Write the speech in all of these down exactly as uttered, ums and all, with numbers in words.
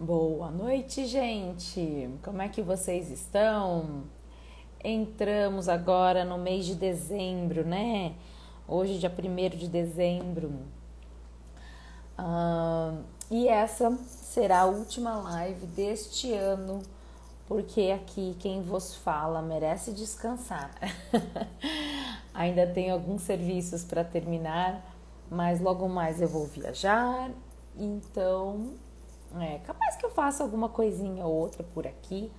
Boa noite, gente! Como é que vocês estão? Entramos agora no mês de dezembro, né? Hoje, dia primeiro de dezembro. Ah, e essa será a última live deste ano, porque aqui quem vos fala merece descansar. Ainda tenho alguns serviços para terminar, mas logo mais eu vou viajar, então... É, capaz que eu faça alguma coisinha ou outra por aqui.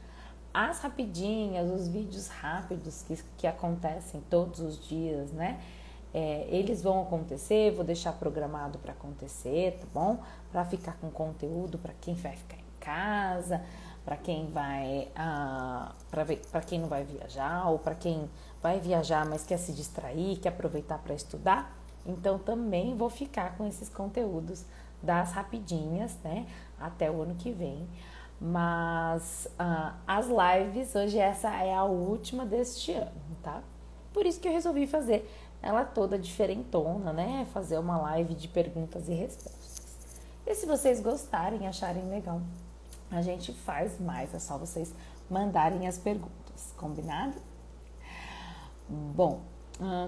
As rapidinhas, os vídeos rápidos que, que acontecem todos os dias, né? É, eles vão acontecer, vou deixar programado para acontecer, tá bom? Para ficar com conteúdo, para quem vai ficar em casa, para quem vai, ah, para quem não vai viajar, ou para quem vai viajar, mas quer se distrair, quer aproveitar para estudar. Então, também vou ficar com esses conteúdos das rapidinhas, né, até o ano que vem, mas uh, as lives, hoje essa é a última deste ano, tá? Por isso que eu resolvi fazer ela toda diferentona, né, fazer uma live de perguntas e respostas. E se vocês gostarem, acharem legal, a gente faz mais, é só vocês mandarem as perguntas, combinado? Bom...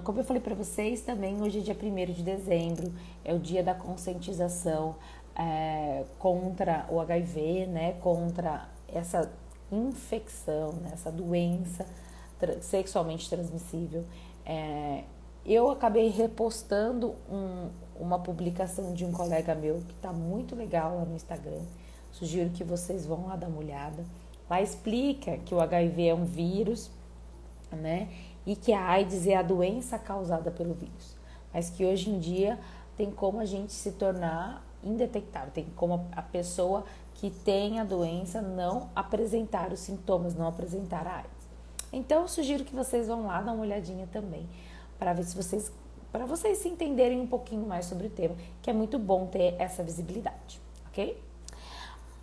Como eu falei para vocês, também hoje é dia primeiro de dezembro, é o dia da conscientização é, contra o H I V, né? Contra essa infecção, né? Essa doença tra- sexualmente transmissível. É, eu acabei repostando um, uma publicação de um colega meu que está muito legal lá no Instagram. Sugiro que vocês vão lá dar uma olhada. Lá explica que o H I V é um vírus, né? E que a AIDS é a doença causada pelo vírus, mas que hoje em dia tem como a gente se tornar indetectável, tem como a pessoa que tem a doença não apresentar os sintomas, não apresentar a AIDS. Então, eu sugiro que vocês vão lá dar uma olhadinha também, para ver se vocês, para vocês se entenderem um pouquinho mais sobre o tema, que é muito bom ter essa visibilidade, ok?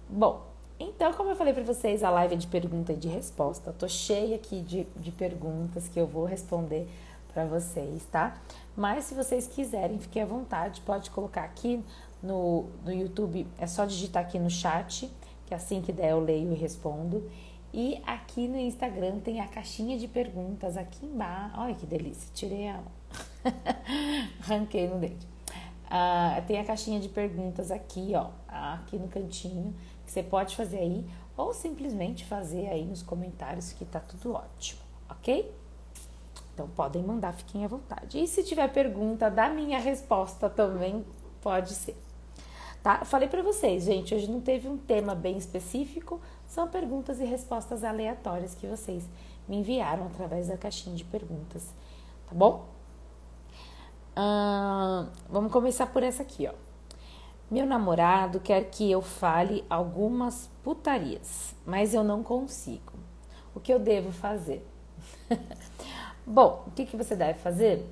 Bom, então, como eu falei para vocês, a live é de pergunta e de resposta. Eu tô cheia aqui de, de perguntas que eu vou responder para vocês, tá? Mas se vocês quiserem, fiquem à vontade, pode colocar aqui no, no YouTube, é só digitar aqui no chat, que assim que der eu leio e respondo. E aqui no Instagram tem a caixinha de perguntas aqui embaixo. Olha que delícia, tirei a... Arranquei no dedo. Ah, tem a caixinha de perguntas aqui, ó, aqui no cantinho. Você pode fazer aí ou simplesmente fazer aí nos comentários que tá tudo ótimo, ok? Então podem mandar, fiquem à vontade. E se tiver pergunta da minha resposta também pode ser, tá? Falei pra vocês, gente, hoje não teve um tema bem específico, são perguntas e respostas aleatórias que vocês me enviaram através da caixinha de perguntas, tá bom? Hum, vamos começar por essa aqui, ó. Meu namorado quer que eu fale algumas putarias, mas eu não consigo. O que eu devo fazer? Bom, o que, que você deve fazer?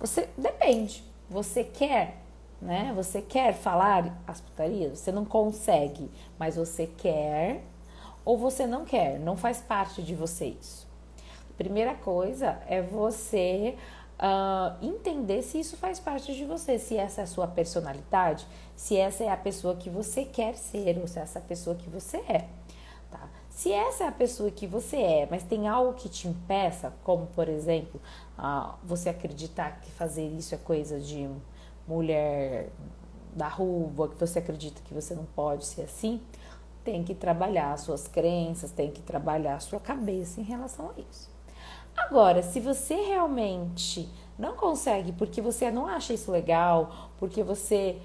Você depende. Você quer, né? Você quer falar as putarias? Você não consegue, mas você quer ou você não quer? Não faz parte de você isso. Primeira coisa é você... Uh, entender se isso faz parte de você, se essa é a sua personalidade, se essa é a pessoa que você quer ser, ou se essa é a pessoa que você é, tá? Se essa é a pessoa que você é, mas tem algo que te impeça, como por exemplo, uh, você acreditar que fazer isso é coisa de mulher da rua, que você acredita que você não pode ser assim, tem que trabalhar as suas crenças, tem que trabalhar a sua cabeça em relação a isso. Agora, se você realmente não consegue porque você não acha isso legal, porque você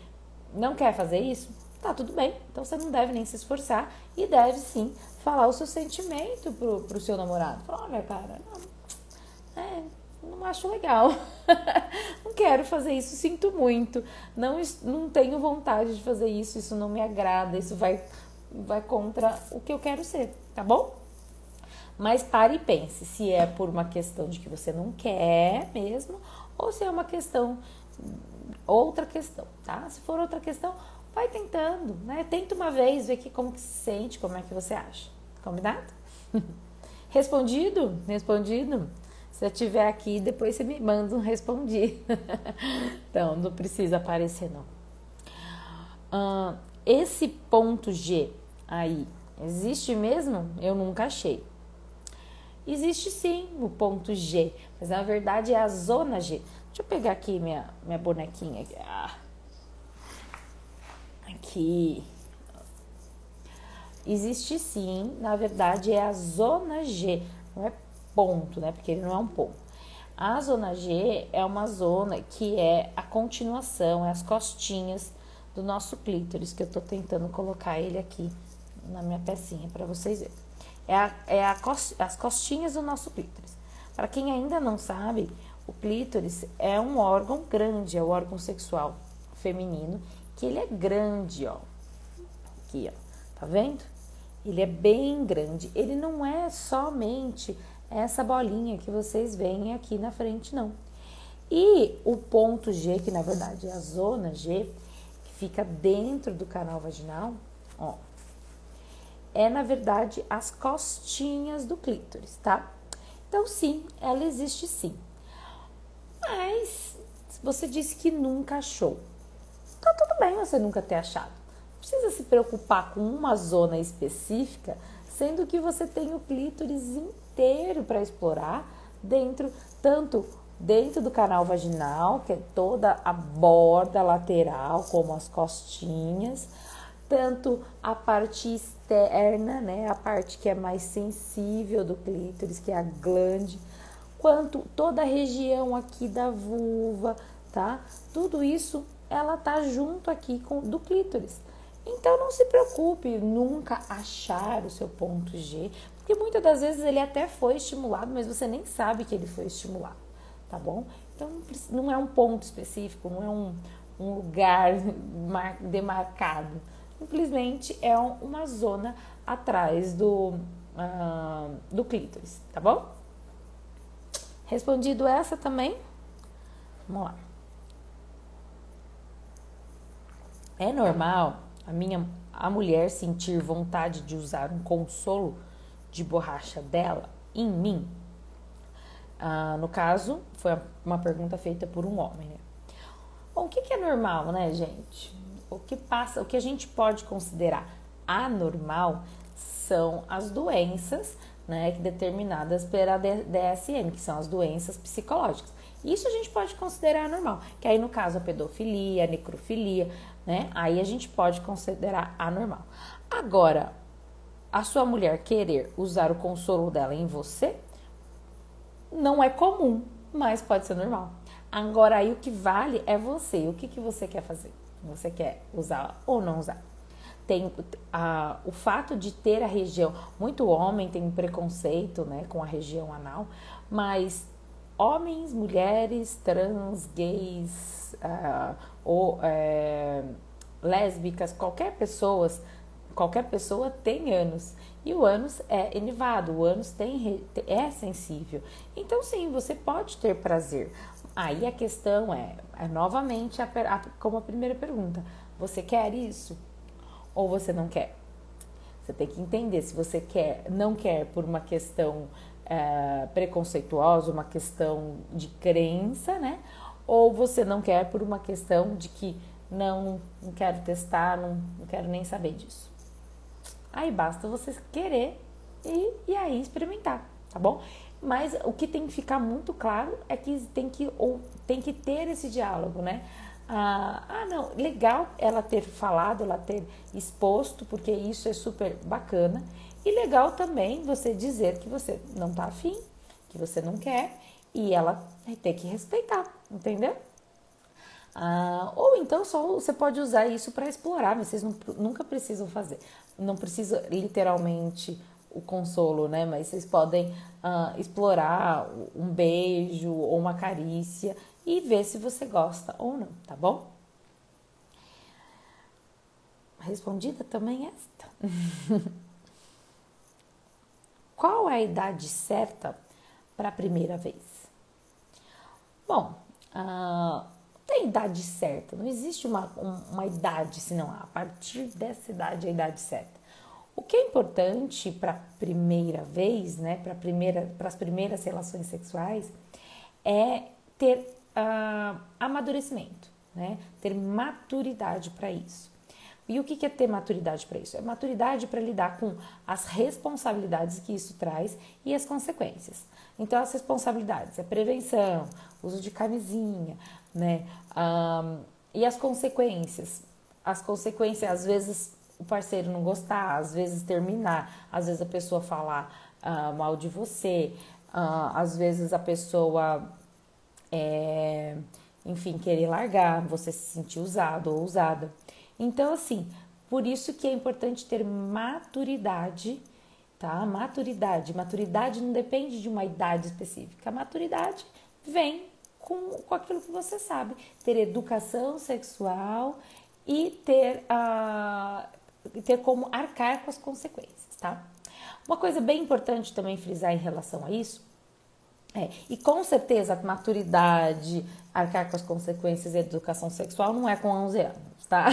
não quer fazer isso, tá tudo bem. Então, você não deve nem se esforçar e deve sim falar o seu sentimento pro, pro seu namorado. Fala, olha, cara, não, é, não acho legal, não quero fazer isso, sinto muito, não, não tenho vontade de fazer isso, isso não me agrada, isso vai, vai contra o que eu quero ser, tá bom? Mas pare e pense se é por uma questão de que você não quer mesmo ou se é uma questão, outra questão, tá? Se for outra questão, vai tentando, né? Tenta uma vez, vê que, como que se sente, como é que você acha. Combinado? Respondido? Respondido? Se eu tiver aqui, depois você me manda um respondido. Então, não precisa aparecer, não. Esse ponto G aí. Existe mesmo? Eu nunca achei. Existe sim o ponto G, mas na verdade é a zona G. Deixa eu pegar aqui minha, minha bonequinha. Aqui. Existe sim, na verdade é a zona G, não é ponto, né? Porque ele não é um ponto. A zona G é uma zona que é a continuação, é as costinhas do nosso clítoris, que eu tô tentando colocar ele aqui na minha pecinha para vocês verem. É, a, é a cost, as costinhas do nosso clítoris. Para quem ainda não sabe, o clítoris é um órgão grande, é o órgão sexual feminino, que ele é grande, ó. Aqui, ó. Tá vendo? Ele é bem grande. Ele não é somente essa bolinha que vocês veem aqui na frente, não. E o ponto G, que na verdade é a zona G, que fica dentro do canal vaginal, ó, é na verdade as costinhas do clítoris, tá? Então sim, ela existe sim. Mas você disse que nunca achou. Tá tudo bem você nunca ter achado. Não precisa se preocupar com uma zona específica, sendo que você tem o clítoris inteiro para explorar dentro, tanto dentro do canal vaginal, que é toda a borda lateral, como as costinhas, tanto a parte externa, né, a parte que é mais sensível do clítoris, que é a glande, quanto toda a região aqui da vulva, tá? Tudo isso ela tá junto aqui com do clítoris. Então, não se preocupe nunca achar o seu ponto G, porque muitas das vezes ele até foi estimulado, mas você nem sabe que ele foi estimulado, tá bom? Então, não é um ponto específico, não é um, um lugar demarcado. Simplesmente é uma zona atrás do, uh, do clítoris, tá bom? Respondido essa também? Vamos lá. É normal a minha a mulher sentir vontade de usar um consolo de borracha dela em mim? Ah, no caso, foi uma pergunta feita por um homem, né? Bom, o que, que é normal, né, gente? O que passa, o que a gente pode considerar anormal são as doenças, né, determinadas pela D S M, que são as doenças psicológicas. Isso a gente pode considerar normal, que aí no caso a pedofilia, a necrofilia, né? Aí a gente pode considerar anormal. Agora, a sua mulher querer usar o consolo dela em você não é comum, mas pode ser normal. Agora aí o que vale é você, o que, que você quer fazer? Você quer usar ou não usar? Tem a, o fato de ter a região, muito homem tem preconceito, né, com a região anal, mas homens, mulheres, trans, gays, uh, ou, uh, lésbicas, qualquer pessoa, qualquer pessoa tem ânus. E o ânus é enivado, o ânus tem, é sensível. Então, sim, você pode ter prazer. Aí a questão é, é novamente, a, a, como a primeira pergunta, você quer isso ou você não quer? Você tem que entender se você quer, não quer por uma questão É, preconceituosa, uma questão de crença, né? Ou você não quer por uma questão de que não, não quero testar, não, não quero nem saber disso. Aí basta você querer e, e aí experimentar, tá bom? Mas o que tem que ficar muito claro é que tem que, ou, tem que ter esse diálogo, né? Ah, ah, não, legal ela ter falado, ela ter exposto, porque isso é super bacana. E legal também você dizer que você não tá afim, que você não quer, e ela vai ter que respeitar, entendeu? Ah, ou então só você pode usar isso para explorar, mas vocês não, nunca precisam fazer. Não precisa literalmente o consolo, né? Mas vocês podem ah, explorar um beijo ou uma carícia e ver se você gosta ou não, tá bom? Respondida também esta. Qual é a idade certa para a primeira vez? Bom, uh, tem idade certa, não existe uma, uma idade, senão a partir dessa idade é a idade certa. O que é importante para a primeira vez, né, para primeira, as primeiras relações sexuais, é ter uh, amadurecimento, né, ter maturidade para isso. E o que é ter maturidade para isso? É maturidade para lidar com as responsabilidades que isso traz e as consequências. Então, as responsabilidades é prevenção, uso de camisinha, né? Um, e as consequências. As consequências, às vezes, o parceiro não gostar, às vezes terminar, às vezes a pessoa falar uh, mal de você, uh, às vezes a pessoa... É, enfim, querer largar, você se sentir usado ou usada. Então, assim, por isso que é importante ter maturidade, tá? Maturidade. Maturidade não depende de uma idade específica. A maturidade vem com, com aquilo que você sabe. Ter educação sexual e ter, uh, ter como arcar com as consequências, tá? Uma coisa bem importante também frisar em relação a isso, É, e com certeza, a maturidade, arcar com as consequências da educação sexual não é com onze anos, tá?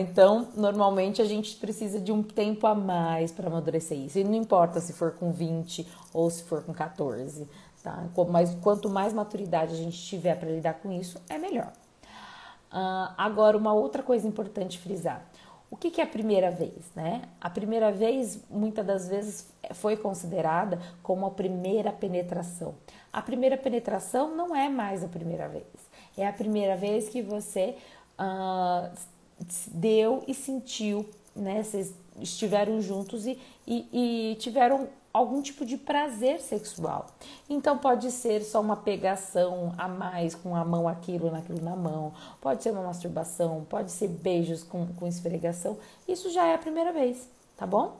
Então, normalmente a gente precisa de um tempo a mais para amadurecer isso. E não importa se for com vinte ou se for com quatorze, tá? Mas quanto mais maturidade a gente tiver para lidar com isso, é melhor. Uh, agora, uma outra coisa importante frisar. O que, que é a primeira vez, né? A primeira vez, muitas das vezes, foi considerada como a primeira penetração. A primeira penetração não é mais a primeira vez. É a primeira vez que você uh, deu e sentiu, né? Vocês estiveram juntos e, e, e tiveram algum tipo de prazer sexual. Então, pode ser só uma pegação a mais, com a mão aquilo, naquilo na mão. Pode ser uma masturbação, pode ser beijos com, com esfregação. Isso já é a primeira vez, tá bom?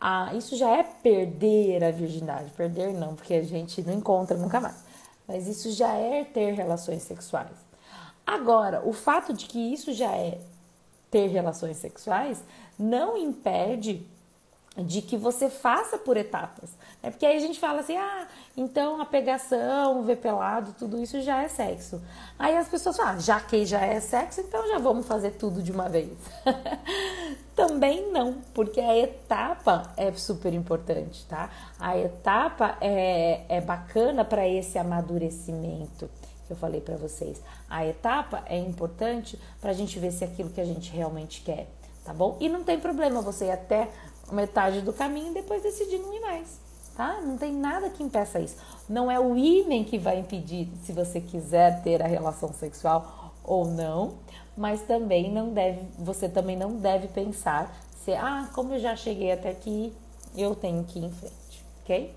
Ah, isso já é perder a virgindade. Perder não, porque a gente não encontra nunca mais. Mas isso já é ter relações sexuais. Agora, o fato de que isso já é ter relações sexuais não impede de que você faça por etapas. É porque aí a gente fala assim, ah, então a pegação, o ver pelado, tudo isso já é sexo. Aí as pessoas falam, ah, já que já é sexo, então já vamos fazer tudo de uma vez. Também não, porque a etapa é super importante, tá? A etapa é, é bacana para esse amadurecimento que eu falei para vocês. A etapa é importante para a gente ver se é aquilo que a gente realmente quer, tá bom? E não tem problema você ir até metade do caminho e depois decidir não ir mais, tá? Não tem nada que impeça isso. Não é o ímen que vai impedir se você quiser ter a relação sexual ou não, mas também não deve, você também não deve pensar se, ah, como eu já cheguei até aqui, eu tenho que ir em frente, ok?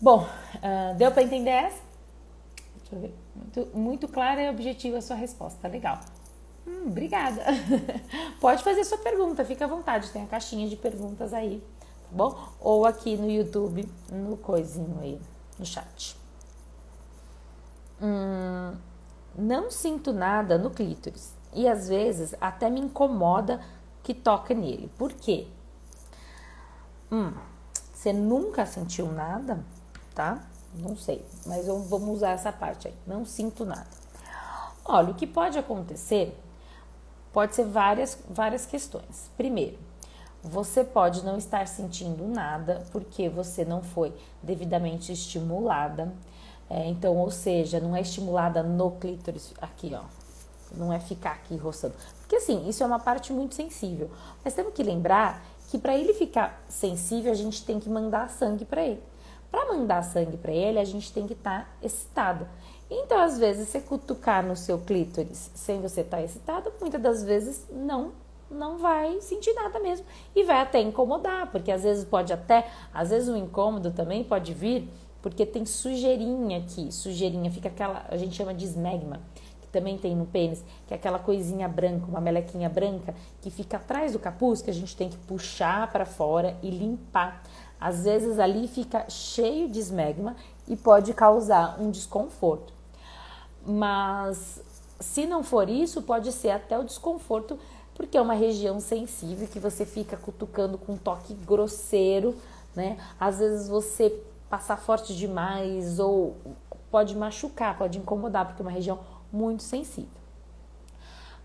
Bom, uh, deu para entender essa? Deixa eu ver. Muito, muito clara e objetiva a sua resposta, legal. Hum, obrigada. Pode fazer sua pergunta, fica à vontade. Tem a caixinha de perguntas aí, tá bom? Ou aqui no YouTube, no coisinho aí, no chat. Hum, não sinto nada no clítoris. E às vezes até me incomoda que toque nele. Por quê? Hum, você nunca sentiu nada, tá? Não sei, mas vamos usar essa parte aí. Não sinto nada. Olha, o que pode acontecer... Pode ser várias, várias questões. Primeiro, você pode não estar sentindo nada porque você não foi devidamente estimulada. É, então, ou seja, não é estimulada no clítoris, aqui ó, não é ficar aqui roçando. Porque assim, isso é uma parte muito sensível. Mas temos que lembrar que para ele ficar sensível, a gente tem que mandar sangue para ele. Para mandar sangue para ele, a gente tem que estar tá excitada. Então, às vezes, você cutucar no seu clítoris sem você estar excitado, muitas das vezes não, não vai sentir nada mesmo. E vai até incomodar, porque às vezes pode até, às vezes o incômodo também pode vir, porque tem sujeirinha aqui, sujeirinha, fica aquela, a gente chama de esmegma, que também tem no pênis, que é aquela coisinha branca, uma melequinha branca, que fica atrás do capuz, que a gente tem que puxar para fora e limpar. Às vezes ali fica cheio de esmegma e pode causar um desconforto. Mas se não for isso, pode ser até o desconforto, porque é uma região sensível que você fica cutucando com um toque grosseiro, né? Às vezes você passar forte demais ou pode machucar, pode incomodar, porque é uma região muito sensível.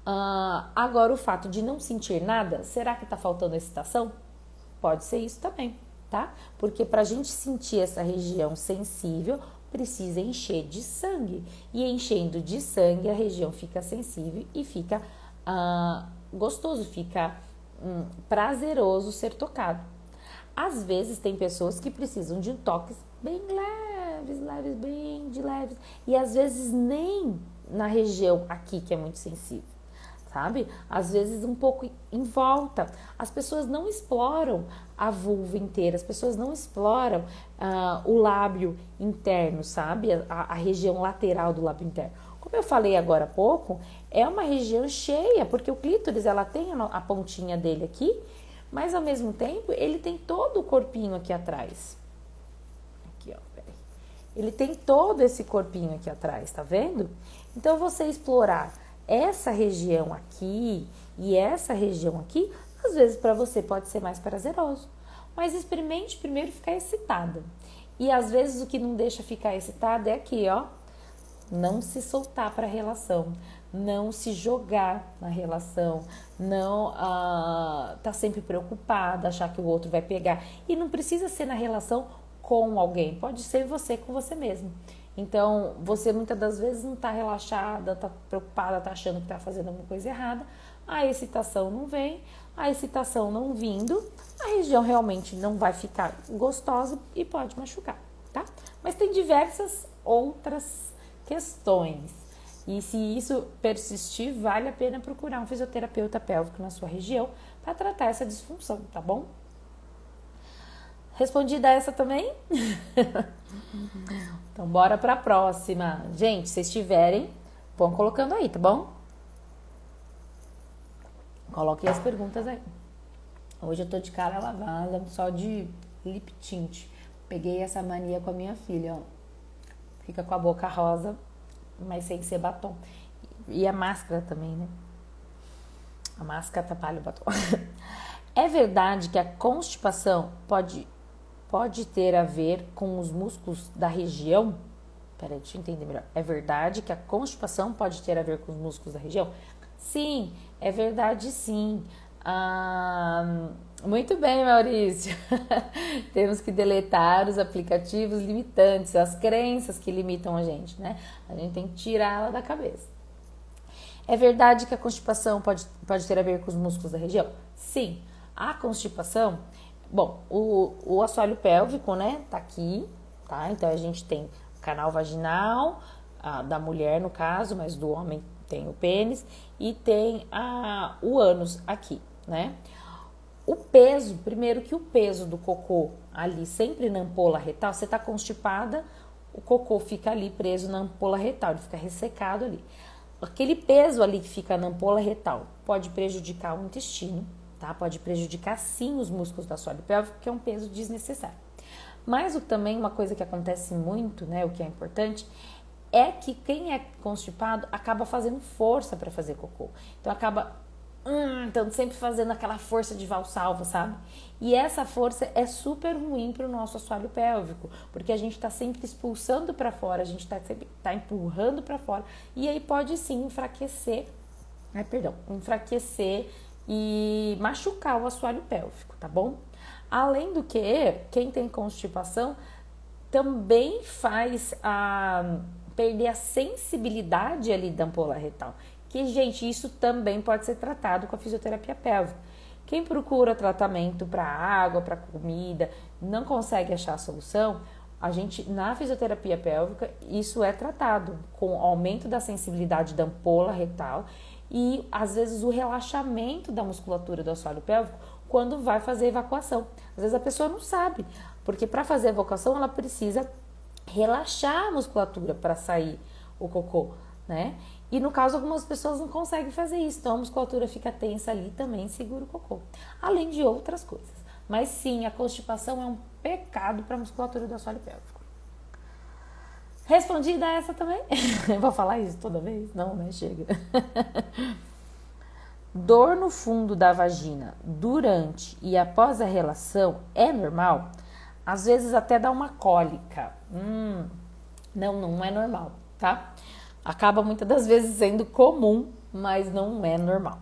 Ah, agora, o fato de não sentir nada, será que está faltando excitação? Pode ser isso também, tá? Porque para a gente sentir essa região sensível, precisa encher de sangue, e enchendo de sangue a região fica sensível e fica ah, gostoso, fica hum, prazeroso ser tocado. Às vezes tem pessoas que precisam de toques bem leves, leves, bem de leves. E às vezes nem na região aqui que é muito sensível, sabe? Às vezes um pouco em volta. As pessoas não exploram a vulva inteira, as pessoas não exploram uh, o lábio interno, sabe? A, a região lateral do lábio interno. Como eu falei agora há pouco, é uma região cheia, porque o clítoris, ela tem a pontinha dele aqui, mas ao mesmo tempo ele tem todo o corpinho aqui atrás. Aqui, ó, peraí. Ele tem todo esse corpinho aqui atrás, tá vendo? Então você explorar essa região aqui e essa região aqui, às vezes para você pode ser mais prazeroso, mas experimente primeiro ficar excitada. E às vezes o que não deixa ficar excitada é aqui, ó, não se soltar para a relação, não se jogar na relação, não ah, tá sempre preocupada, achar que o outro vai pegar. E não precisa ser na relação com alguém, pode ser você com você mesmo. Então, você muitas das vezes não está relaxada, está preocupada, está achando que está fazendo alguma coisa errada, a excitação não vem, a excitação não vindo, a região realmente não vai ficar gostosa e pode machucar, tá? Mas tem diversas outras questões e se isso persistir, vale a pena procurar um fisioterapeuta pélvico na sua região para tratar essa disfunção, tá bom? Respondida essa também? Então, bora pra próxima. Gente, se vocês tiverem, vão colocando aí, tá bom? Coloquem as perguntas aí. Hoje eu tô de cara lavada, só de lip tint. Peguei essa mania com a minha filha, ó. Fica com a boca rosa, mas sem ser batom. E a máscara também, né? A máscara atrapalha o batom. É verdade que a constipação pode, pode ter a ver com os músculos da região? Peraí, deixa eu entender melhor. É verdade que a constipação pode ter a ver com os músculos da região? Sim, é verdade sim. Ah, muito bem, Maurício. Temos que deletar os aplicativos limitantes, as crenças que limitam a gente, né? A gente tem que tirá-la da cabeça. É verdade que a constipação pode, pode ter a ver com os músculos da região? Sim. A constipação, bom, o, o assoalho pélvico, né, tá aqui, tá? Então, a gente tem o canal vaginal, a, da mulher no caso, mas do homem tem o pênis, e tem a, o ânus aqui, né? O peso, primeiro que o peso do cocô ali, sempre na ampola retal, você tá constipada, o cocô fica ali preso na ampola retal, ele fica ressecado ali. Aquele peso ali que fica na ampola retal pode prejudicar o intestino, tá? Pode prejudicar sim os músculos do assoalho pélvico, que é um peso desnecessário. Mas o, também uma coisa que acontece muito, né, o que é importante, é que quem é constipado acaba fazendo força para fazer cocô. Então acaba hum, então sempre fazendo aquela força de valsalva, sabe? E essa força é super ruim para o nosso assoalho pélvico, porque a gente está sempre expulsando para fora, a gente está sempre tá empurrando para fora, e aí pode sim enfraquecer, né, perdão, enfraquecer e machucar o assoalho pélvico, tá bom? Além do que, quem tem constipação também faz a, perder a sensibilidade ali da ampola retal. Que, gente, isso também pode ser tratado com a fisioterapia pélvica. Quem procura tratamento para água, para comida, não consegue achar a solução, a gente, na fisioterapia pélvica, isso é tratado com aumento da sensibilidade da ampola retal e, às vezes, o relaxamento da musculatura do assoalho pélvico quando vai fazer evacuação. Às vezes a pessoa não sabe, porque para fazer a evacuação ela precisa relaxar a musculatura para sair o cocô, né? E no caso algumas pessoas não conseguem fazer isso, então a musculatura fica tensa ali também, segura o cocô. Além de outras coisas. Mas sim, a constipação é um pecado para a musculatura do assoalho pélvico. Respondida essa também? Eu vou falar isso toda vez? Não, né? Chega. Dor no fundo da vagina durante e após a relação é normal? Às vezes até dá uma cólica. Hum, não, não é normal, tá? Acaba muitas das vezes sendo comum, mas não é normal.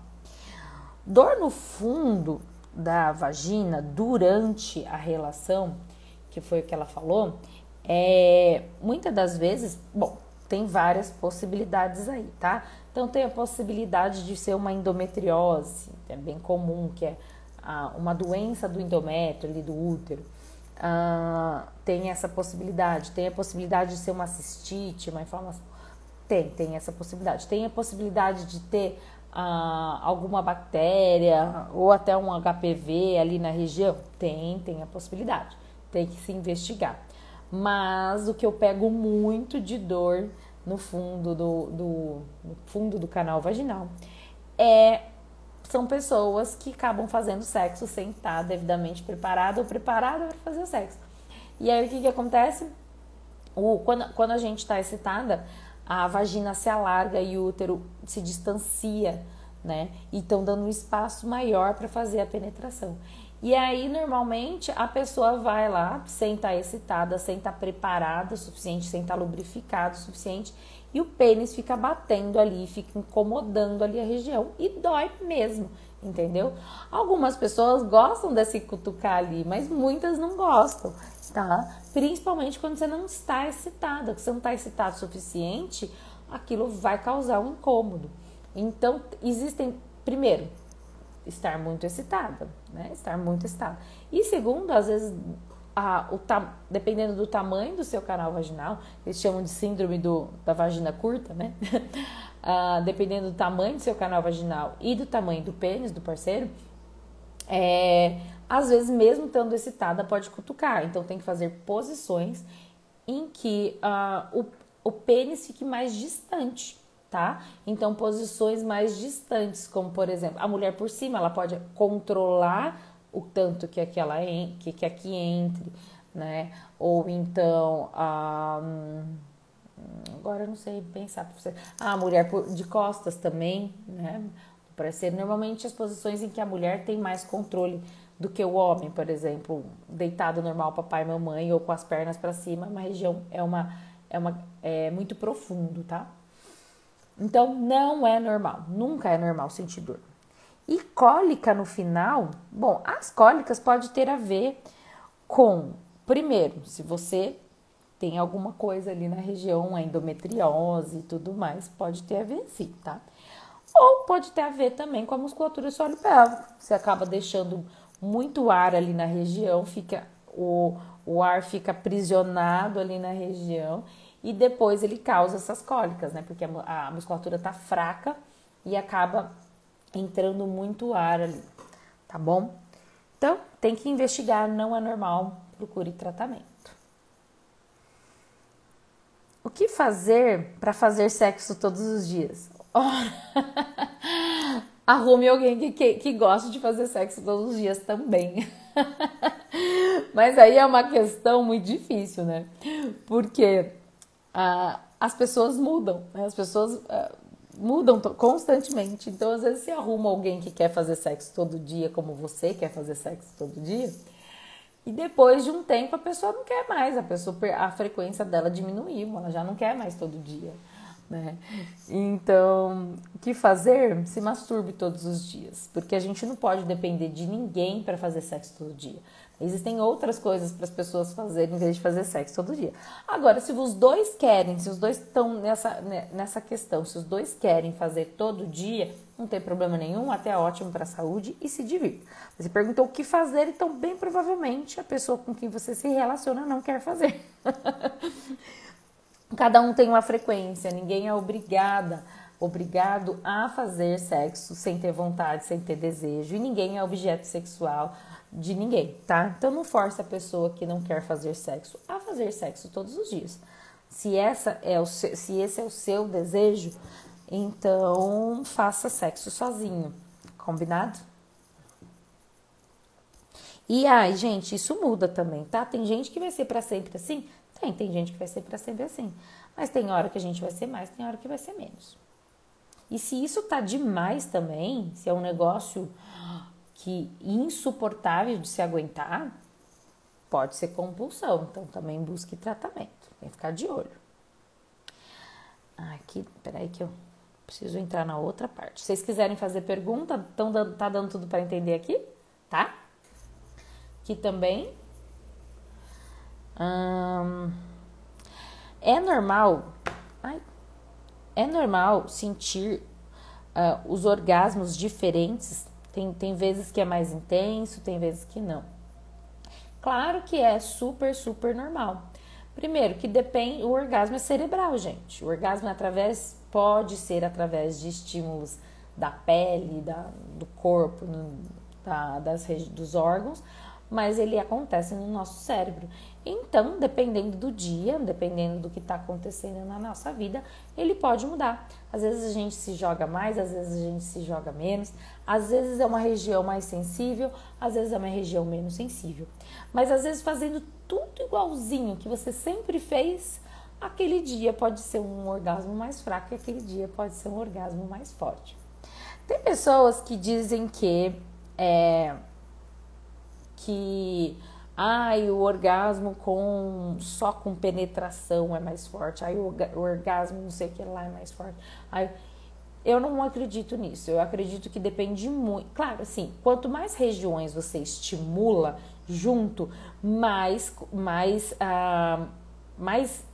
Dor no fundo da vagina durante a relação, que foi o que ela falou, é, muitas das vezes, bom, tem várias possibilidades aí, tá? Então tem a possibilidade de ser uma endometriose, é bem comum, que é ah, uma doença do endométrio, ali do útero. Ah, tem essa possibilidade, tem a possibilidade de ser uma cistite, uma inflamação. Tem, tem essa possibilidade. Tem a possibilidade de ter ah, alguma bactéria ou até um H P V ali na região? Tem, tem a possibilidade. Tem que se investigar. Mas o que eu pego muito de dor no fundo do, do, no fundo do canal vaginal é, são pessoas que acabam fazendo sexo sem estar devidamente preparada ou preparada para fazer sexo. E aí o que, que acontece? O, quando, quando a gente está excitada, a vagina se alarga e o útero se distancia, né? E estão dando um espaço maior para fazer a penetração. E aí, normalmente, a pessoa vai lá, sem estar excitada, sem estar preparada o suficiente, sem estar lubrificada o suficiente, e o pênis fica batendo ali, fica incomodando ali a região, e dói mesmo, entendeu? Algumas pessoas gostam desse cutucar ali, mas muitas não gostam, tá? Principalmente quando você não está excitada, quando você não está excitado o suficiente, aquilo vai causar um incômodo. Então, existem, primeiro, estar muito excitada, né? Estar muito excitada. E segundo, às vezes, a, o ta, dependendo do tamanho do seu canal vaginal, eles chamam de síndrome do, da vagina curta, né? uh, dependendo do tamanho do seu canal vaginal e do tamanho do pênis do parceiro, é, às vezes, mesmo estando excitada, pode cutucar. Então, tem que fazer posições em que uh, o, o pênis fique mais distante. Tá? Então, posições mais distantes, como por exemplo, a mulher por cima, ela pode controlar o tanto que aqui, ela en- que, que aqui entre, né? Ou então, a... agora eu não sei pensar para você. Ah, a mulher por... de costas também, né? Para ser normalmente as posições em que a mulher tem mais controle do que o homem, por exemplo, deitado normal, papai, mamãe, ou com as pernas para cima, uma região é uma é uma é muito profundo, tá? Então, não é normal, nunca é normal sentir dor. E cólica no final, bom, as cólicas podem ter a ver com, primeiro, se você tem alguma coisa ali na região, a endometriose e tudo mais, pode ter a ver sim, tá? Ou pode ter a ver também com a musculatura sólio-pélvica. Você acaba deixando muito ar ali na região, fica, o, o ar fica aprisionado ali na região. E depois ele causa essas cólicas, né? Porque a musculatura tá fraca e acaba entrando muito ar ali, tá bom? Então, tem que investigar, não é normal, procure tratamento. O que fazer para fazer sexo todos os dias? Ora, arrume alguém que, que, que goste de fazer sexo todos os dias também. Mas aí é uma questão muito difícil, né? Porque... Ah, as pessoas mudam, né? As pessoas ah, mudam t- constantemente. Então, às vezes, se arruma alguém que quer fazer sexo todo dia, como você quer fazer sexo todo dia, e depois de um tempo a pessoa não quer mais, a, pessoa, a frequência dela diminuiu, ela já não quer mais todo dia, né? Então, o que fazer? Se masturbe todos os dias, porque a gente não pode depender de ninguém para fazer sexo todo dia. Existem outras coisas para as pessoas fazerem em vez de fazer sexo todo dia. Agora, se os dois querem, se os dois estão nessa, nessa questão, se os dois querem fazer todo dia, não tem problema nenhum, até ótimo para a saúde e se divirta. Você perguntou o que fazer, então bem provavelmente a pessoa com quem você se relaciona não quer fazer. Cada um tem uma frequência, ninguém é obrigada, obrigado a fazer sexo sem ter vontade, sem ter desejo, e ninguém é objeto sexual de ninguém, tá? Então não força a pessoa que não quer fazer sexo a fazer sexo todos os dias. Se, essa é o seu, se esse é o seu desejo, então faça sexo sozinho, combinado? E aí, gente, isso muda também, tá? Tem gente que vai ser pra sempre assim? Tem, tem gente que vai ser pra sempre assim. Mas tem hora que a gente vai ser mais, tem hora que vai ser menos. E se isso tá demais também, se é um negócio... que insuportável de se aguentar, pode ser compulsão. Então, também busque tratamento. Tem que ficar de olho. Aqui, peraí que eu preciso entrar na outra parte. Se vocês quiserem fazer pergunta, tão dando, tá dando tudo para entender aqui, tá? Aqui também. Hum, é normal Ai, é normal sentir uh, os orgasmos diferentes? Tem, tem vezes que é mais intenso, tem vezes que não. Claro que é super, super normal. Primeiro, que depende, o orgasmo é cerebral, gente. O orgasmo é através, pode ser através de estímulos da pele, da, do corpo, no, da, das, dos órgãos, mas ele acontece no nosso cérebro. Então, dependendo do dia, dependendo do que está acontecendo na nossa vida, ele pode mudar. Às vezes a gente se joga mais, às vezes a gente se joga menos, às vezes é uma região mais sensível, às vezes é uma região menos sensível. Mas às vezes fazendo tudo igualzinho que você sempre fez, aquele dia pode ser um orgasmo mais fraco e aquele dia pode ser um orgasmo mais forte. Tem pessoas que dizem que... É, que ai, o orgasmo com, só com penetração é mais forte, ai, o orgasmo não sei o que lá é mais forte. Ai, eu não acredito nisso, eu acredito que depende muito. Claro, assim, quanto mais regiões você estimula junto, mais, mais, ah, mais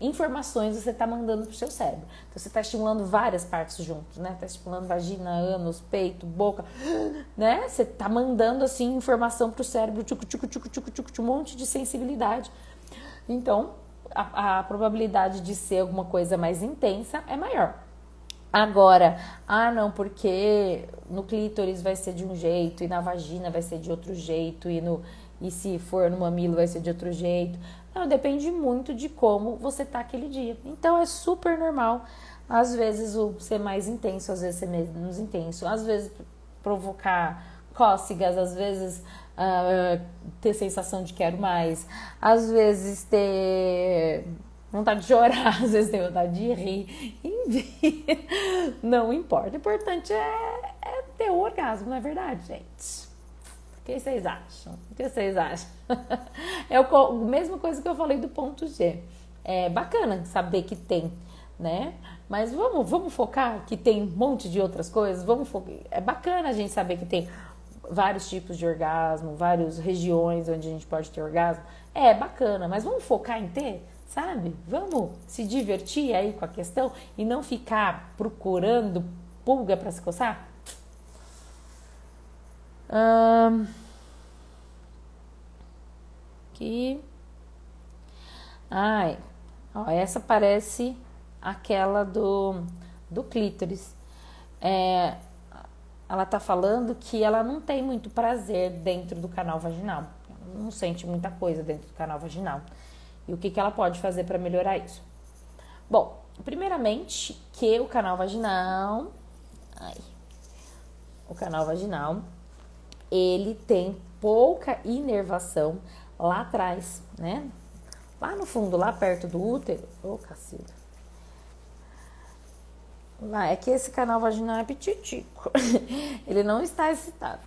informações você está mandando para o seu cérebro. Então, você está estimulando várias partes juntos, né? Está estimulando vagina, ânus, peito, boca, né? Você está mandando, assim, informação para o cérebro, tchucu, tchucu, tchucu, tchucu, tchucu, um monte de sensibilidade. Então, a, a probabilidade de ser alguma coisa mais intensa é maior. Agora, ah, não, porque no clítoris vai ser de um jeito, e na vagina vai ser de outro jeito, e no... E se for no mamilo vai ser de outro jeito. Não, depende muito de como você tá aquele dia. Então é super normal, às vezes, o ser mais intenso, às vezes ser menos intenso. Às vezes provocar cócegas, às vezes uh, ter sensação de quero mais. Às vezes ter vontade de chorar, às vezes ter vontade de rir. Enfim, não importa. O importante é, é ter o orgasmo, não é verdade, gente? O que vocês acham? O que vocês acham? É a mesma coisa que eu falei do ponto G. É bacana saber que tem, né? Mas vamos, vamos focar que tem um monte de outras coisas? Vamos focar. É bacana a gente saber que tem vários tipos de orgasmo, várias regiões onde a gente pode ter orgasmo. É bacana, mas vamos focar em ter, sabe? Vamos se divertir aí com a questão e não ficar procurando pulga para se coçar? Um, aqui. Ai, ó, essa parece aquela do, do clítoris. É, ela tá falando que ela não tem muito prazer dentro do canal vaginal. Ela não sente muita coisa dentro do canal vaginal. E o que, que ela pode fazer para melhorar isso? Bom, primeiramente que o canal vaginal... Ai, o canal vaginal... ele tem pouca inervação lá atrás, né? Lá no fundo, lá perto do útero. Ô, cacilda. Lá, é que esse canal vaginal é pititico. Ele não está excitado.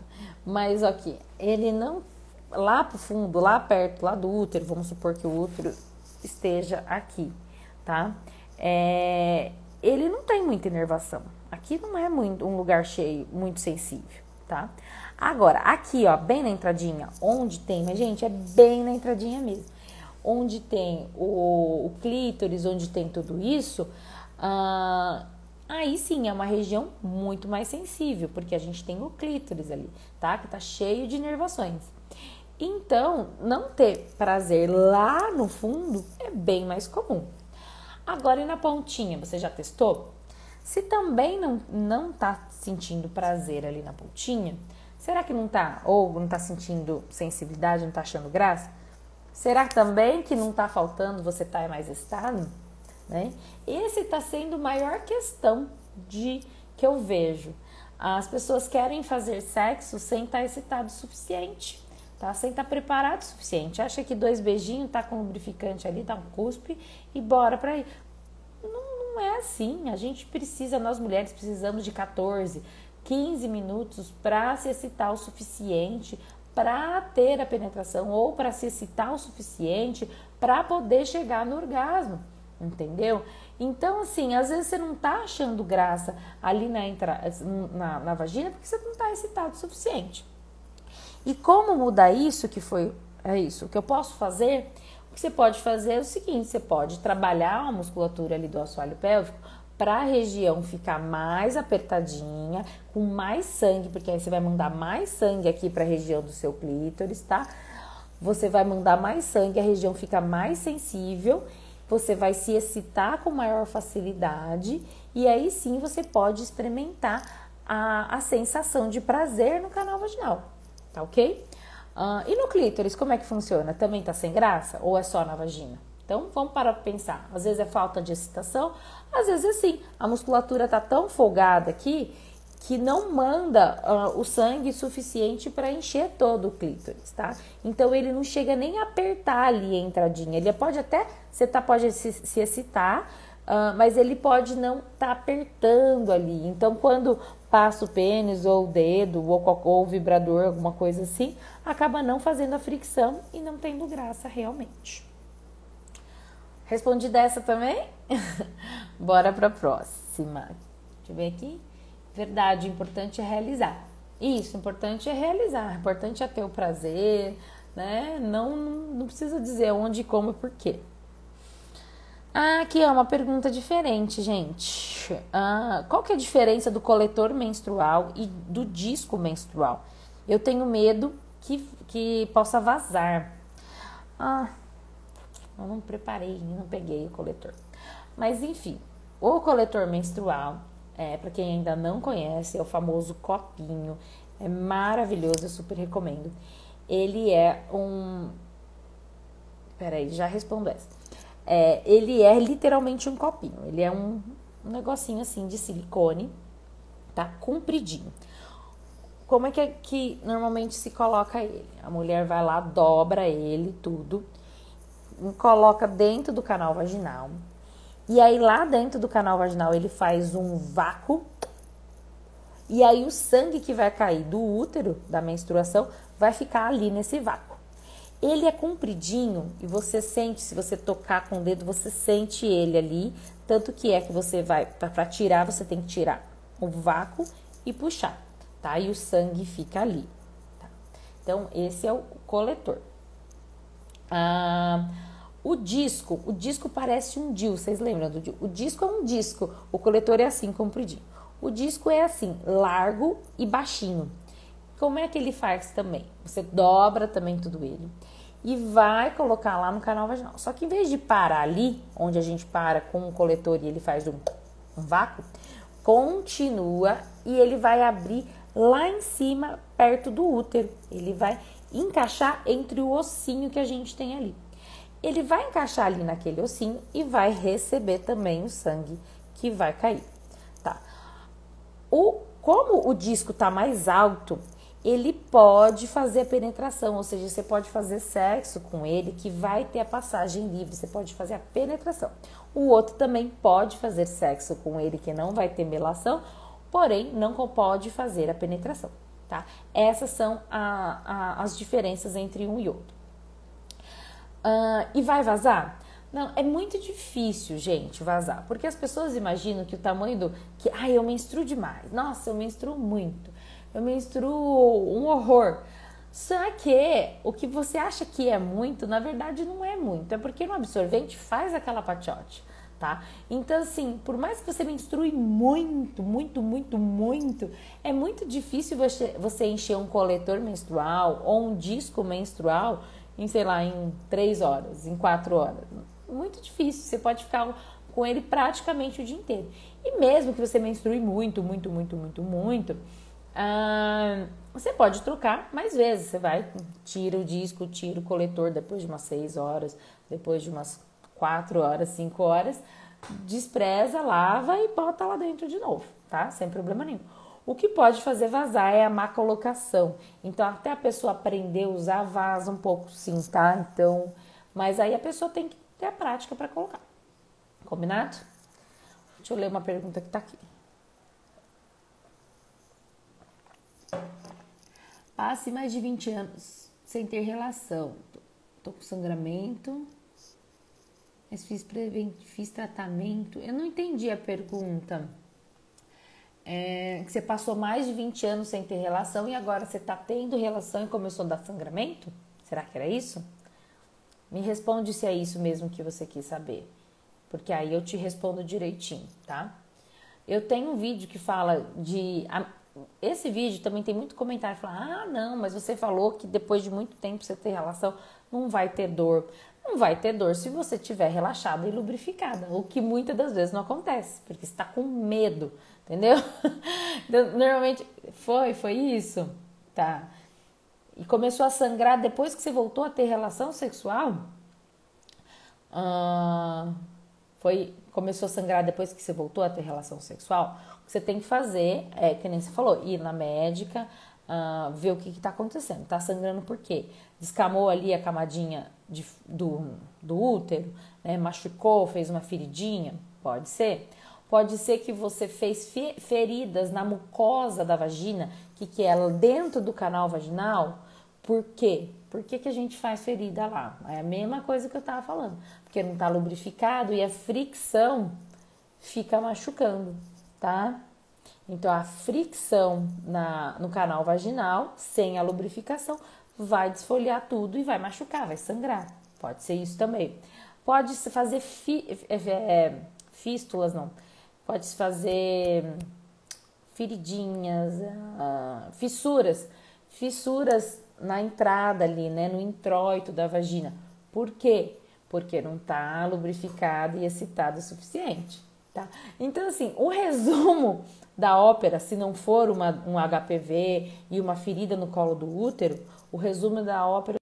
Mas, aqui, ele não... Lá pro fundo, lá perto, lá do útero, vamos supor que o útero esteja aqui, tá? É, ele não tem muita inervação. Aqui não é muito, um lugar cheio, muito sensível, tá? Agora, aqui, ó, bem na entradinha, onde tem, mas, gente, é bem na entradinha mesmo, onde tem o, o clítoris, onde tem tudo isso, ah, aí sim é uma região muito mais sensível, porque a gente tem o clítoris ali, tá? Que tá cheio de inervações. Então, não ter prazer lá no fundo é bem mais comum. Agora, e na pontinha, você já testou? Se também não, não tá sentindo prazer ali na pontinha... Será que não tá, ou não tá sentindo sensibilidade, não tá achando graça? Será também que não tá faltando, você tá mais excitado? Né? Esse tá sendo a maior questão de, que eu vejo. As pessoas querem fazer sexo sem estar tá excitado o suficiente, tá? Sem estar tá preparado o suficiente. Acha que dois beijinhos, tá com lubrificante ali, dá um cuspe e bora pra aí. Não, não é assim, a gente precisa, nós mulheres precisamos de quatorze, quinze minutos para se excitar o suficiente, para ter a penetração ou para se excitar o suficiente para poder chegar no orgasmo, entendeu? Então, assim, às vezes você não tá achando graça ali na, entra... na, na vagina porque você não tá excitado o suficiente. E como mudar isso, que foi é isso, o que eu posso fazer? O que você pode fazer é o seguinte, você pode trabalhar a musculatura ali do assoalho pélvico para a região ficar mais apertadinha, com mais sangue, porque aí você vai mandar mais sangue aqui para a região do seu clítoris, tá? Você vai mandar mais sangue, a região fica mais sensível, você vai se excitar com maior facilidade e aí sim você pode experimentar a, a sensação de prazer no canal vaginal, tá ok? Uh, e no clítoris, como é que funciona? Também tá sem graça ou é só na vagina? Então, vamos parar pra pensar. Às vezes é falta de excitação, às vezes é sim. A musculatura tá tão folgada aqui que não manda uh, o sangue suficiente para encher todo o clítoris, tá? Então, ele não chega nem a apertar ali a entradinha. Ele pode até, você tá, pode se, se excitar, uh, mas ele pode não tá apertando ali. Então, quando passa o pênis ou o dedo ou, ou o vibrador, alguma coisa assim, acaba não fazendo a fricção e não tendo graça realmente. Respondi dessa também? Bora pra próxima. Deixa eu ver aqui. Verdade, o importante é realizar. Isso, o importante é realizar. O importante é ter o prazer, né? Não, não precisa dizer onde, como e por quê. Ah, aqui é uma pergunta diferente, gente. Ah, qual que é a diferença do coletor menstrual e do disco menstrual? Eu tenho medo que, que possa vazar. Ah, eu não preparei, não peguei o coletor. Mas enfim, o coletor menstrual, é, para quem ainda não conhece, é o famoso copinho. É maravilhoso, eu super recomendo. Ele é um... Peraí, já respondo essa. É, ele é literalmente um copinho, ele é um, um negocinho assim de silicone, tá? Compridinho. Como é que, é que normalmente se coloca ele? A mulher vai lá, dobra ele, tudo, coloca dentro do canal vaginal. E aí lá dentro do canal vaginal ele faz um vácuo. E aí o sangue que vai cair do útero, da menstruação, vai ficar ali nesse vácuo. Ele é compridinho e você sente, se você tocar com o dedo, você sente ele ali. Tanto que é que você vai, para tirar, você tem que tirar o vácuo e puxar, tá? E o sangue fica ali, tá? Então, esse é o coletor. Ah, o disco, o disco parece um D I U, vocês lembram do D I U? O disco é um disco, o coletor é assim, compridinho. O disco é assim, largo e baixinho. Como é que ele faz também? Você dobra também tudo ele e vai colocar lá no canal vaginal. Só que em vez de parar ali, onde a gente para com o coletor e ele faz um, um vácuo, continua e ele vai abrir lá em cima, perto do útero. Ele vai encaixar entre o ossinho que a gente tem ali. Ele vai encaixar ali naquele ossinho e vai receber também o sangue que vai cair, tá? O, como o disco tá mais alto, ele pode fazer a penetração, ou seja, você pode fazer sexo com ele, que vai ter a passagem livre, você pode fazer a penetração. O outro também pode fazer sexo com ele, que não vai ter melação, porém, não pode fazer a penetração, tá? Essas são a, a, as diferenças entre um e outro. Uh, e vai vazar? Não, é muito difícil, gente, vazar, porque as pessoas imaginam que o tamanho do... que, ai, eu menstruo demais, nossa, eu menstruo muito. Eu menstruo um horror. Só que o que você acha que é muito, na verdade não é muito. É porque no absorvente faz aquela patiote, tá? Então, assim, por mais que você menstrue muito, muito, muito, muito, é muito difícil você, você encher um coletor menstrual ou um disco menstrual em, sei lá, em três horas, em quatro horas. Muito difícil. Você pode ficar com ele praticamente o dia inteiro. E mesmo que você menstrue muito, muito, muito, muito, muito... Ah, você pode trocar mais vezes, você vai, tira o disco, tira o coletor depois de umas seis horas, depois de umas quatro horas, cinco horas, despreza, lava e bota lá dentro de novo, tá? Sem problema nenhum. O que pode fazer vazar é a má colocação, então até a pessoa aprender a usar, vaza um pouco sim, tá? Então, mas aí a pessoa tem que ter a prática para colocar, combinado? Deixa eu ler uma pergunta que tá aqui. Passe mais de vinte anos sem ter relação. Tô com sangramento, mas fiz, fiz tratamento. Eu não entendi a pergunta. É, que você passou mais de vinte anos sem ter relação e agora você tá tendo relação e começou a dar sangramento? Será que era isso? Me responde se é isso mesmo que você quis saber, porque aí eu te respondo direitinho, tá? Eu tenho um vídeo que fala de... Esse vídeo também tem muito comentário, fala, ah, não, mas você falou que depois de muito tempo você ter relação, não vai ter dor. Não vai ter dor se você estiver relaxada e lubrificada, o que muitas das vezes não acontece, porque você está com medo, entendeu? Normalmente, foi, foi isso, tá? E começou a sangrar depois que você voltou a ter relação sexual? Ah, foi, começou a sangrar depois que você voltou a ter relação sexual? O que você tem que fazer é, que nem você falou, ir na médica, ah, ver o que está acontecendo. Está sangrando por quê? Descamou ali a camadinha de, do, do útero, né? Machucou, fez uma feridinha? Pode ser. Pode ser que você fez feridas na mucosa da vagina, que, que é dentro do canal vaginal. Por quê? Por que, que a gente faz ferida lá? É a mesma coisa que eu estava falando. Porque não está lubrificado e a fricção fica machucando, tá? Então, a fricção na, no canal vaginal, sem a lubrificação, vai desfolhar tudo e vai machucar, vai sangrar. Pode ser isso também. Pode se fazer fi, é, fístulas, não. Pode se fazer feridinhas, ah, fissuras. Fissuras na entrada ali, né? No introito da vagina. Por quê? Porque não tá lubrificado e excitado o suficiente, tá? Então, assim, o resumo da ópera, se não for uma, um H P V e uma ferida no colo do útero, o resumo da ópera...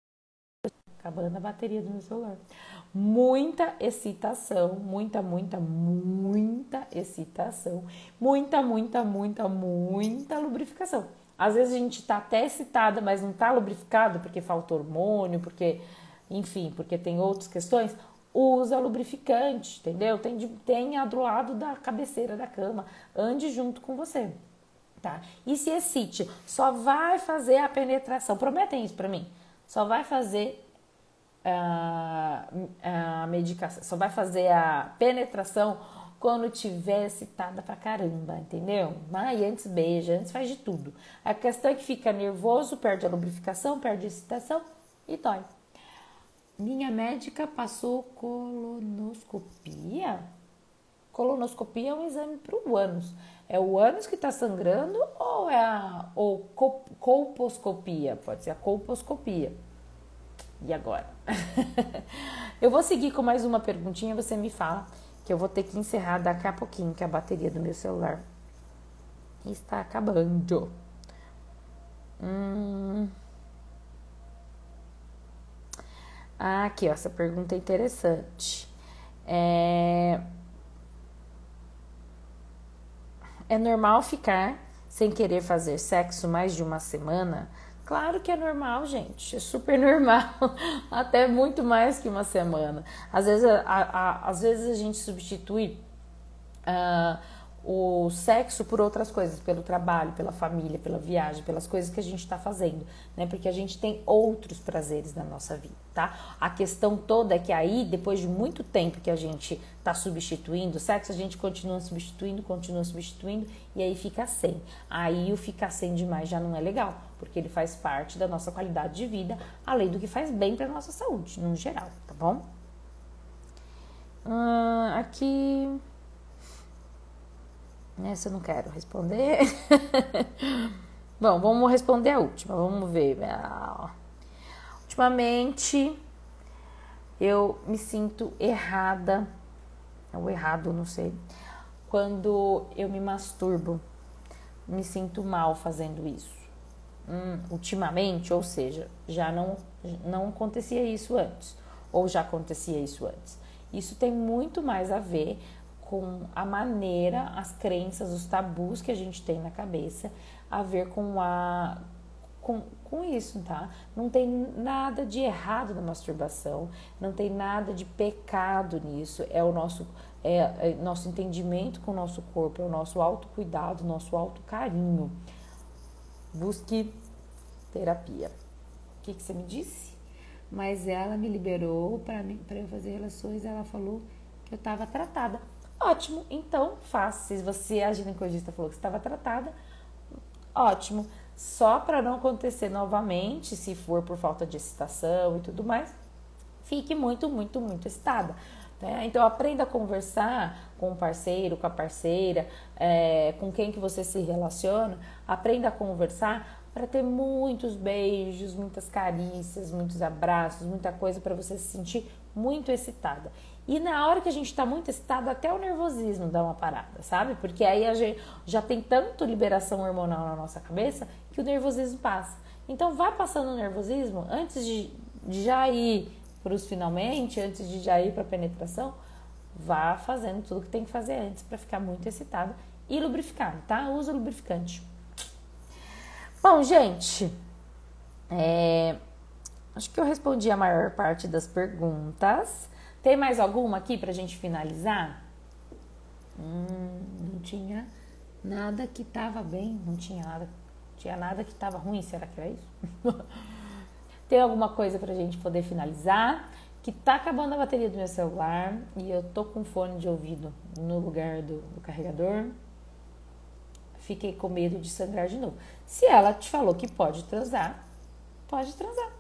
Acabando a bateria do meu celular. Muita excitação, muita, muita, muita excitação. Muita, muita, muita, muita lubrificação. Às vezes a gente tá até excitada, mas não tá lubrificado porque falta hormônio, porque, enfim, porque tem outras questões. Usa lubrificante, entendeu? Tem, tem do lado da cabeceira da cama, ande junto com você, tá? E se excite, só vai fazer a penetração, prometem isso pra mim, só vai fazer a, a medicação, só vai fazer a penetração quando tiver excitada pra caramba, entendeu? Mas antes beija, antes faz de tudo. A questão é que fica nervoso, perde a lubrificação, perde a excitação e dói. Minha médica passou colonoscopia? Colonoscopia é um exame para o ânus. É o ânus que está sangrando ou é a ou colposcopia? Pode ser a colposcopia. E agora? Eu vou seguir com mais uma perguntinha, você me fala. Que eu vou ter que encerrar daqui a pouquinho, que a bateria do meu celular está acabando. Hum... Ah, aqui, ó, essa pergunta é interessante. É... é normal ficar sem querer fazer sexo mais de uma semana? Claro que é normal, gente. É super normal. Até muito mais que uma semana. Às vezes a, a, às vezes a gente substitui uh, o sexo por outras coisas. Pelo trabalho, pela família, pela viagem, pelas coisas que a gente está fazendo. Né? Porque a gente tem outros prazeres na nossa vida, tá? A questão toda é que aí, depois de muito tempo que a gente está substituindo o sexo, a gente continua substituindo, continua substituindo. E aí fica sem. Aí o ficar sem demais já não é legal. Porque ele faz parte da nossa qualidade de vida, além do que faz bem para nossa saúde, no geral, tá bom? Hum, aqui... Essa eu não quero responder. Bom, vamos responder a última, vamos ver. Ultimamente, eu me sinto errada, ou errado, não sei, quando eu me masturbo, me sinto mal fazendo isso. Hum, ultimamente, ou seja, já não, não acontecia isso antes, ou já acontecia isso antes. Isso tem muito mais a ver com a maneira, as crenças, os tabus que a gente tem na cabeça, a ver com, a, com, com isso, tá? Não tem nada de errado na masturbação, não tem nada de pecado nisso, é o nosso, é, é nosso entendimento com o nosso corpo, é o nosso autocuidado, nosso autocarinho. Busque terapia. O que, que você me disse? Mas ela me liberou para mim, para eu fazer relações. Ela falou que eu estava tratada. Ótimo, então faça. Se você, a ginecologista, falou que estava tratada, ótimo. Só para não acontecer novamente, se for por falta de excitação e tudo mais, fique muito, muito, muito excitada. Né? Então, aprenda a conversar com o parceiro, com a parceira, é, com quem que você se relaciona. Aprenda a conversar para ter muitos beijos, muitas carícias, muitos abraços, muita coisa para você se sentir muito excitada. E na hora que a gente está muito excitado, até o nervosismo dá uma parada, sabe? Porque aí a gente já tem tanto liberação hormonal na nossa cabeça que o nervosismo passa. Então, vá passando o nervosismo antes de, de já ir para os finalmente, antes de já ir para a penetração, vá fazendo tudo que tem que fazer antes para ficar muito excitado e lubrificado, tá? Usa o lubrificante. Bom, gente, é... acho que eu respondi a maior parte das perguntas. Tem mais alguma aqui pra gente finalizar? Hum, não tinha nada que tava bem, não tinha nada, tinha nada que tava ruim, será que era isso? Tem alguma coisa pra gente poder finalizar? Que tá acabando a bateria do meu celular e eu tô com fone de ouvido no lugar do, do carregador. Fiquei com medo de sangrar de novo. Se ela te falou que pode transar, pode transar,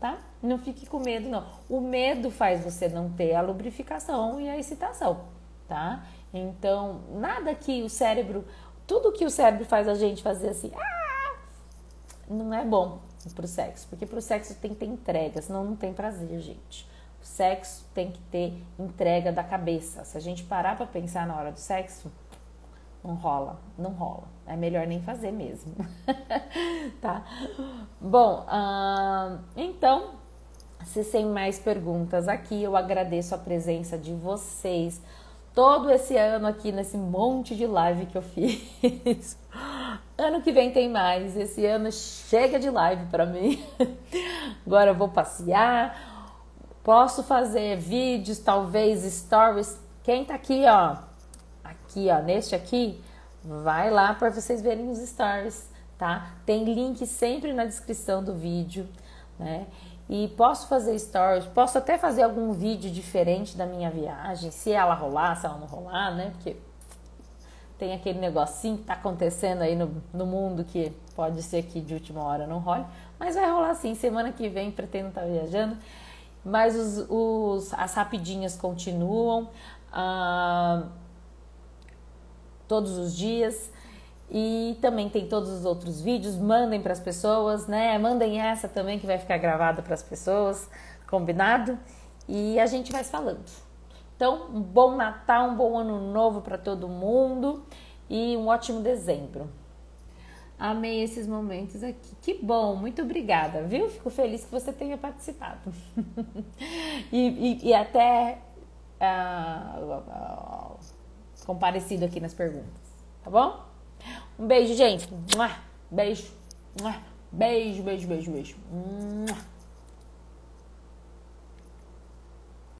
tá? Não fique com medo, não. O medo faz você não ter a lubrificação e a excitação, tá? Então, nada que o cérebro... Tudo que o cérebro faz a gente fazer assim... Ah! Não é bom pro sexo. Porque pro sexo tem que ter entrega, senão não tem prazer, gente. O sexo tem que ter entrega da cabeça. Se a gente parar pra pensar na hora do sexo... Não rola, não rola. É melhor nem fazer mesmo, tá? Bom, uh, então, se sem mais perguntas aqui, eu agradeço a presença de vocês todo esse ano aqui nesse monte de live que eu fiz. Ano que vem tem mais, esse ano chega de live pra mim. Agora eu vou passear, posso fazer vídeos, talvez stories. Quem tá aqui, ó... Aqui, ó, neste aqui, vai lá para vocês verem os stories, tá? Tem link sempre na descrição do vídeo, né? E posso fazer stories, posso até fazer algum vídeo diferente da minha viagem, se ela rolar, se ela não rolar, né? Porque tem aquele negocinho que tá acontecendo aí no, no mundo que pode ser que de última hora não role, mas vai rolar sim, semana que vem pretendo estar viajando, mas os, os, as rapidinhas continuam, ah, todos os dias, e também tem todos os outros vídeos, mandem para as pessoas, né? Mandem essa também que vai ficar gravada para as pessoas, combinado? E a gente vai falando. Então, um bom Natal, um bom ano novo para todo mundo e um ótimo dezembro. Amei esses momentos aqui. Que bom, muito obrigada, viu? Fico feliz que você tenha participado. e, e, e até... Uh, comparecido aqui nas perguntas, tá bom? Um beijo, gente. Beijo. Beijo, beijo, beijo, beijo.